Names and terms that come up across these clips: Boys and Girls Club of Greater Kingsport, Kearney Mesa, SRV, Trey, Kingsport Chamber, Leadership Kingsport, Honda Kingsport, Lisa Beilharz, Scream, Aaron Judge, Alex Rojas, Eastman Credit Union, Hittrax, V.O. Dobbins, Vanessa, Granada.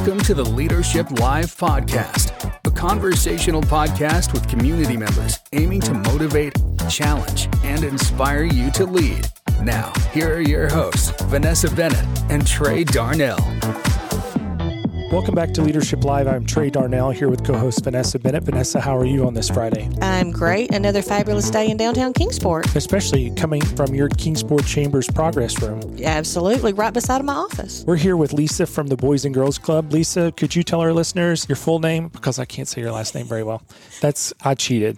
Welcome to the Leadership Live Podcast, a conversational podcast with community members aiming to motivate, challenge, and inspire you to lead. Now, here are your hosts, Vanessa Bennett and Trey Darnell. Welcome back to Leadership Live. I'm Trey Darnell here with co-host Vanessa Bennett. Vanessa, how are you on this Friday? I'm great. Another fabulous day in downtown Kingsport. Especially coming from your Kingsport Chamber's progress room. Yeah, absolutely. Right beside my office. We're here with Lisa from the Boys and Girls Club. Lisa, could you tell our listeners your full name? Because I can't say your last name very well. I cheated.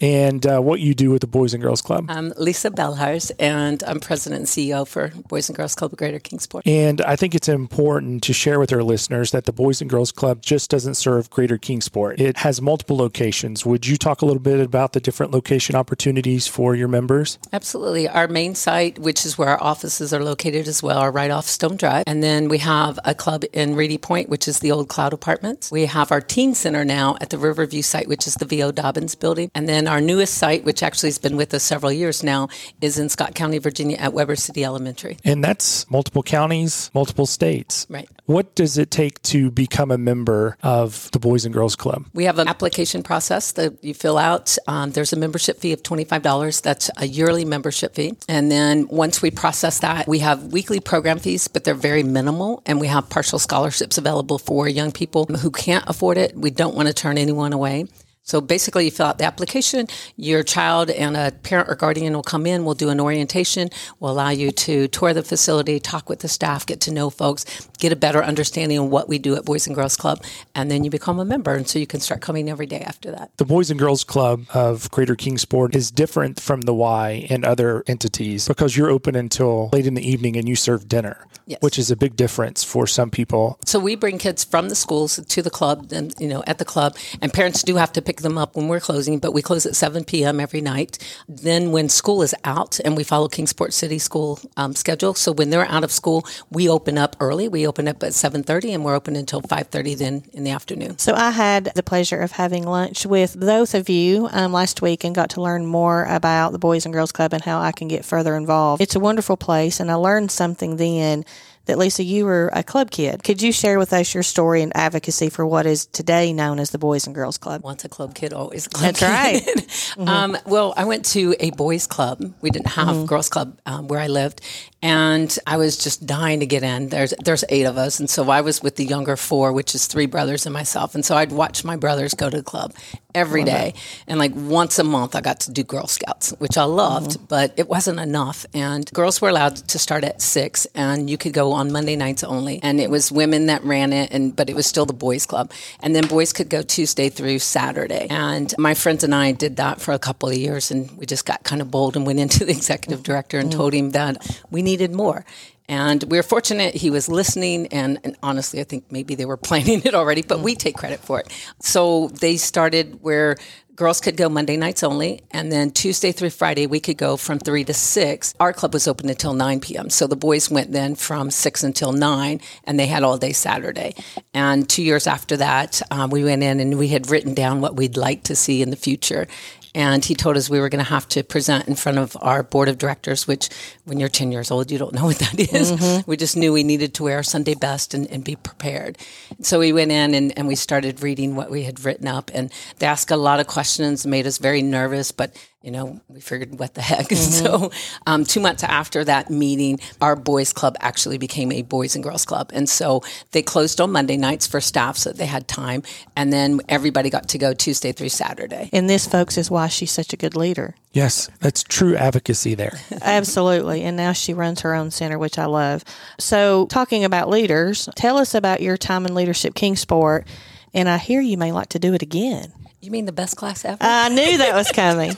And what you do with the Boys and Girls Club. I'm Lisa Beilharz, and I'm president and CEO for Boys and Girls Club of Greater Kingsport. And I think it's important to share with our listeners that the Boys and Girls Club just doesn't serve Greater Kingsport. It has multiple locations. Would you talk a little bit about the different location opportunities for your members? Absolutely. Our main site, which is where our offices are located as well, are right off Stone Drive. And then we have a club in Reedy Point, which is the old Cloud Apartments. We have our teen center now at the Riverview site, which is the V.O. Dobbins building. And then our newest site, which actually has been with us several years now, is in Scott County, Virginia at Weber City Elementary. And that's multiple counties, multiple states. Right. What does it take to become a member of the Boys and Girls Club? We have an application process that you fill out. There's a membership fee of $25. That's a yearly membership fee. And then once we process that, we have weekly program fees, but they're very minimal. And we have partial scholarships available for young people who can't afford it. We don't want to turn anyone away. So basically, you fill out the application, your child and a parent or guardian will come in, we'll do an orientation, we'll allow you to tour the facility, talk with the staff, get to know folks, get a better understanding of what we do at Boys and Girls Club, and then you become a member, and so you can start coming every day after that. The Boys and Girls Club of Greater Kingsport is different from the Y and other entities because you're open until late in the evening and you serve dinner, yes, which is a big difference for some people. So we bring kids from the schools to the club, and at the club, and parents do have to pick them up when we're closing, but we close at 7 p.m. every night. Then when school is out, and we follow Kingsport City School schedule, so when they're out of school, we open up early. We open up at 7:30, and we're open until 5:30 then in the afternoon. So I had the pleasure of having lunch with both of you last week and got to learn more about the Boys and Girls Club and how I can get further involved. It's a wonderful place, and I learned something then that, Lisa, you were a club kid. Could you share with us your story and advocacy for what is today known as the Boys and Girls Club? Once a club kid, always a club kid. That's right. Mm-hmm. Well, I went to a boys club. We didn't have girls club where I lived. And I was just dying to get in. There's eight of us. And so I was with the younger four, which is three brothers and myself. And so I'd watch my brothers go to the club every day. And like once a month, I got to do Girl Scouts, which I loved, but it wasn't enough. And girls were allowed to start at 6, and you could go on Monday nights only. And it was women that ran it, but it was still the boys club. And then boys could go Tuesday through Saturday. And my friends and I did that for a couple of years. And we just got kind of bold and went into the executive director and told him that we needed more. And we were fortunate he was listening, and honestly, I think maybe they were planning it already, but we take credit for it. So they started where girls could go Monday nights only, and then Tuesday through Friday, we could go from 3 to 6. Our club was open until 9 p.m., so the boys went then from 6 until 9, and they had all day Saturday. And 2 years after that, we went in, and we had written down what we'd like to see in the future. And he told us we were going to have to present in front of our board of directors, which when you're 10 years old, you don't know what that is. Mm-hmm. We just knew we needed to wear our Sunday best and be prepared. So we went in and we started reading what we had written up. And they asked a lot of questions, made us very nervous, but we figured what the heck. Mm-hmm. So 2 months after that meeting, our boys club actually became a Boys and Girls Club. And so they closed on Monday nights for staff so that they had time. And then everybody got to go Tuesday through Saturday. And this, folks, is why she's such a good leader. Yes, that's true advocacy there. Absolutely. And now she runs her own center, which I love. So talking about leaders, tell us about your time in Leadership Kingsport. And I hear you may like to do it again. You mean the best class ever? I knew that was coming.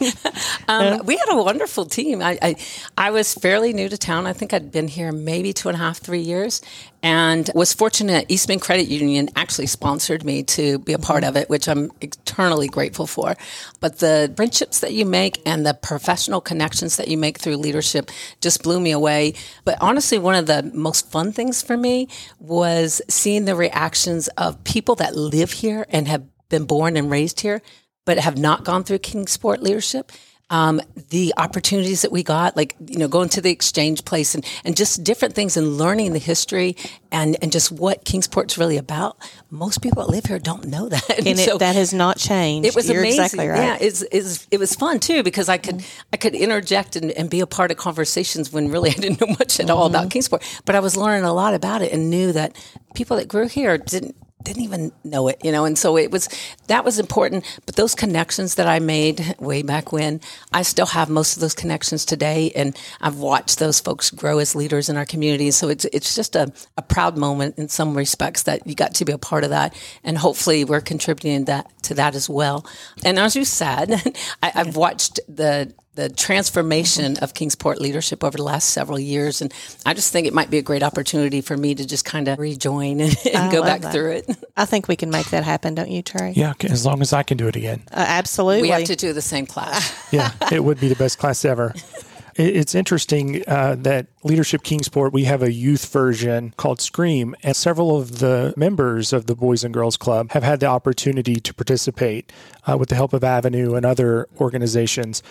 We had a wonderful team. I was fairly new to town. I think I'd been here maybe 2.5, 3 years, and was fortunate Eastman Credit Union actually sponsored me to be a part of it, which I'm eternally grateful for. But the friendships that you make and the professional connections that you make through leadership just blew me away. But honestly, one of the most fun things for me was seeing the reactions of people that live here and have been born and raised here, but have not gone through Kingsport leadership. The opportunities that we got, like, you know, going to the exchange place and just different things and learning the history and just what Kingsport's really about. Most people that live here don't know that. And so that has not changed. It was You're amazing. Exactly right. Yeah, it was fun too, because I could interject and be a part of conversations when really I didn't know much at all about Kingsport, but I was learning a lot about it and knew that people that grew here didn't even know it, you know, and so that was important. But those connections that I made way back when, I still have most of those connections today, and I've watched those folks grow as leaders in our community. So it's just a proud moment in some respects that you got to be a part of that, and hopefully we're contributing to that as well. And as you said, I've watched the transformation of Kingsport leadership over the last several years. And I just think it might be a great opportunity for me to just kind of rejoin and go back through it. I think we can make that happen, don't you, Trey? Yeah, as long as I can do it again. Absolutely. We have to do the same class. Yeah, it would be the best class ever. It's interesting that Leadership Kingsport, we have a youth version called Scream, and several of the members of the Boys and Girls Club have had the opportunity to participate with the help of Avenue and other organizations.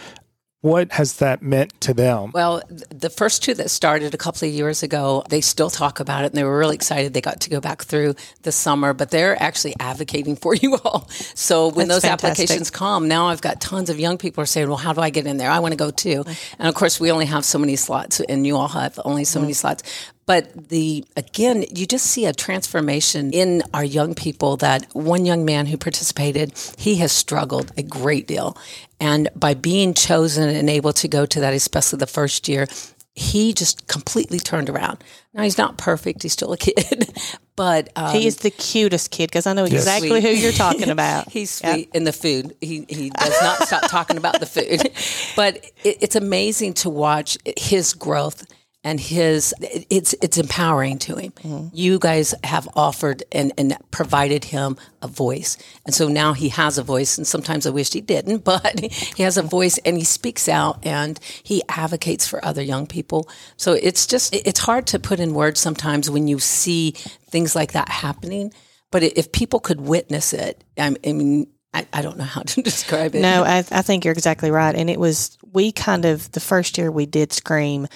What has that meant to them? Well, the first two that started a couple of years ago, they still talk about it, and they were really excited. They got to go back through the summer, but they're actually advocating for you all. So when That's those fantastic. Applications come, now I've got tons of young people are saying, well, how do I get in there? I want to go too. And of course, we only have so many slots, and you all have only so many slots. But again, you just see a transformation in our young people. That one young man who participated, he has struggled a great deal. And by being chosen and able to go to that, especially the first year, he just completely turned around. Now, he's not perfect. He's still a kid. But he is the cutest kid, because I know exactly who you're talking about. He's sweet. And the food. He does not stop talking about the food. But it's amazing to watch his growth. And it's empowering to him. Mm-hmm. You guys have offered and provided him a voice. And so now he has a voice, and sometimes I wish he didn't, but he has a voice, and he speaks out, and he advocates for other young people. So it's hard to put in words sometimes when you see things like that happening. But if people could witness it, I mean, I don't know how to describe it. No, I think you're exactly right. And it was, we kind of, the first year we did Scream,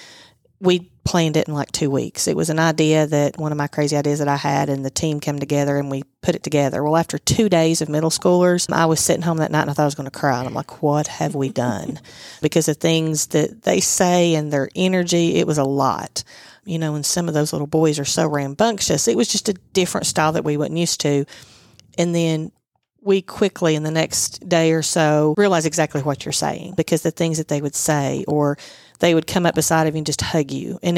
we planned it in like 2 weeks. It was an idea that one of my crazy ideas that I had, and the team came together and we put it together. Well, after 2 days of middle schoolers, I was sitting home that night and I thought I was going to cry. And I'm like, what have we done? Because the things that they say and their energy, it was a lot. You know, and some of those little boys are so rambunctious. It was just a different style that we wasn't used to. And then we quickly in the next day or so realize exactly what you're saying, because the things that they would say, or they would come up beside of you and just hug you. And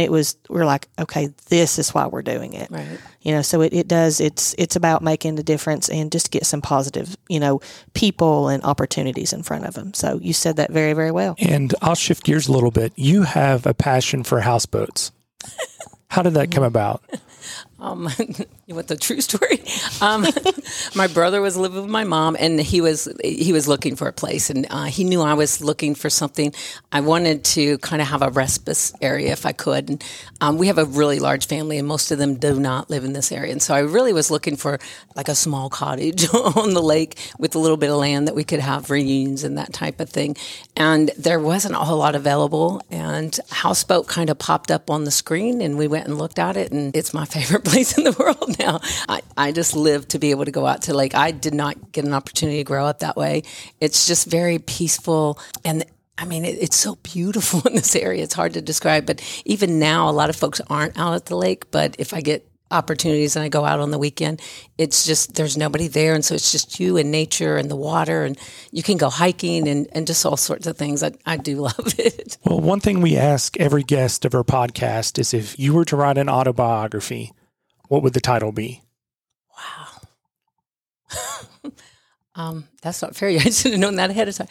we're like, okay, this is why we're doing it. Right. You know, so it does, it's about making a difference and just get some positive, you know, people and opportunities in front of them. So you said that very, very well. And I'll shift gears a little bit. You have a passion for houseboats. How did that come about? You want the true story? My brother was living with my mom, and he was looking for a place, and he knew I was looking for something. I wanted to kind of have a respite area if I could. And, we have a really large family, and most of them do not live in this area. And so I really was looking for like a small cottage on the lake with a little bit of land that we could have reunions and that type of thing. And there wasn't a whole lot available, and houseboat kind of popped up on the screen, and we went and looked at it, and it's my favorite place in the world now. I just live to be able to go out to lake. I did not get an opportunity to grow up that way. It's just very peaceful. And I mean, it's so beautiful in this area. It's hard to describe. But even now, a lot of folks aren't out at the lake. But if I get opportunities and I go out on the weekend, it's just, there's nobody there. And so it's just you and nature and the water. And you can go hiking and just all sorts of things. I do love it. Well, one thing we ask every guest of our podcast is, if you were to write an autobiography, what would the title be? Wow. That's not fair. I should have known that ahead of time.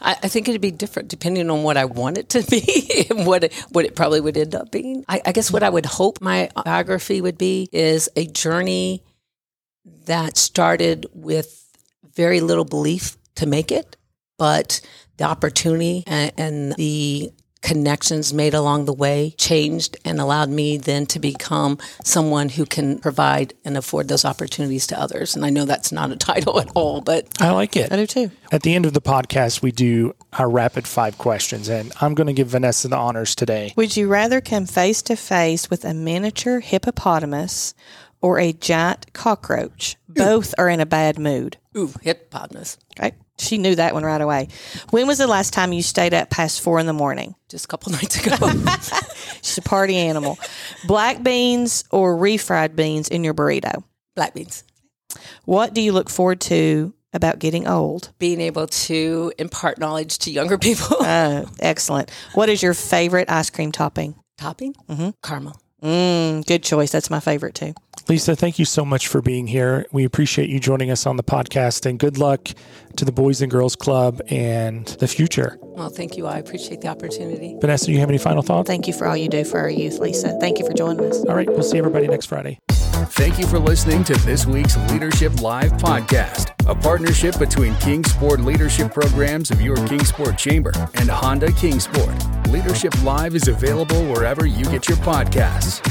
I think it'd be different depending on what I want it to be and what it probably would end up being. I guess what I would hope my biography would be is a journey that started with very little belief to make it, but the opportunity and the connections made along the way changed and allowed me then to become someone who can provide and afford those opportunities to others. And I know that's not a title at all, but I like it. I do too. At the end of the podcast, we do our rapid five questions, and I'm going to give Vanessa the honors today. Would you rather come face to face with a miniature hippopotamus or a giant cockroach? Both are in a bad mood. Ooh, hippopotamus. Okay. She knew that one right away. When was the last time you stayed up past 4 a.m? Just a couple nights ago. She's a party animal. Black beans or refried beans in your burrito? Black beans. What do you look forward to about getting old? Being able to impart knowledge to younger people. Excellent. What is your favorite ice cream topping? Topping? Mm-hmm. Caramel. Good choice. That's my favorite too. Lisa, thank you so much for being here. We appreciate you joining us on the podcast, and good luck to the Boys and Girls Club and the future. Well, thank you. I appreciate the opportunity. Vanessa, do you have any final thoughts? Thank you for all you do for our youth, Lisa. Thank you for joining us. All right. We'll see everybody next Friday. Thank you for listening to this week's Leadership Live podcast, a partnership between Kingsport Leadership Programs of your Kingsport Chamber and Honda Kingsport. Leadership Live is available wherever you get your podcasts.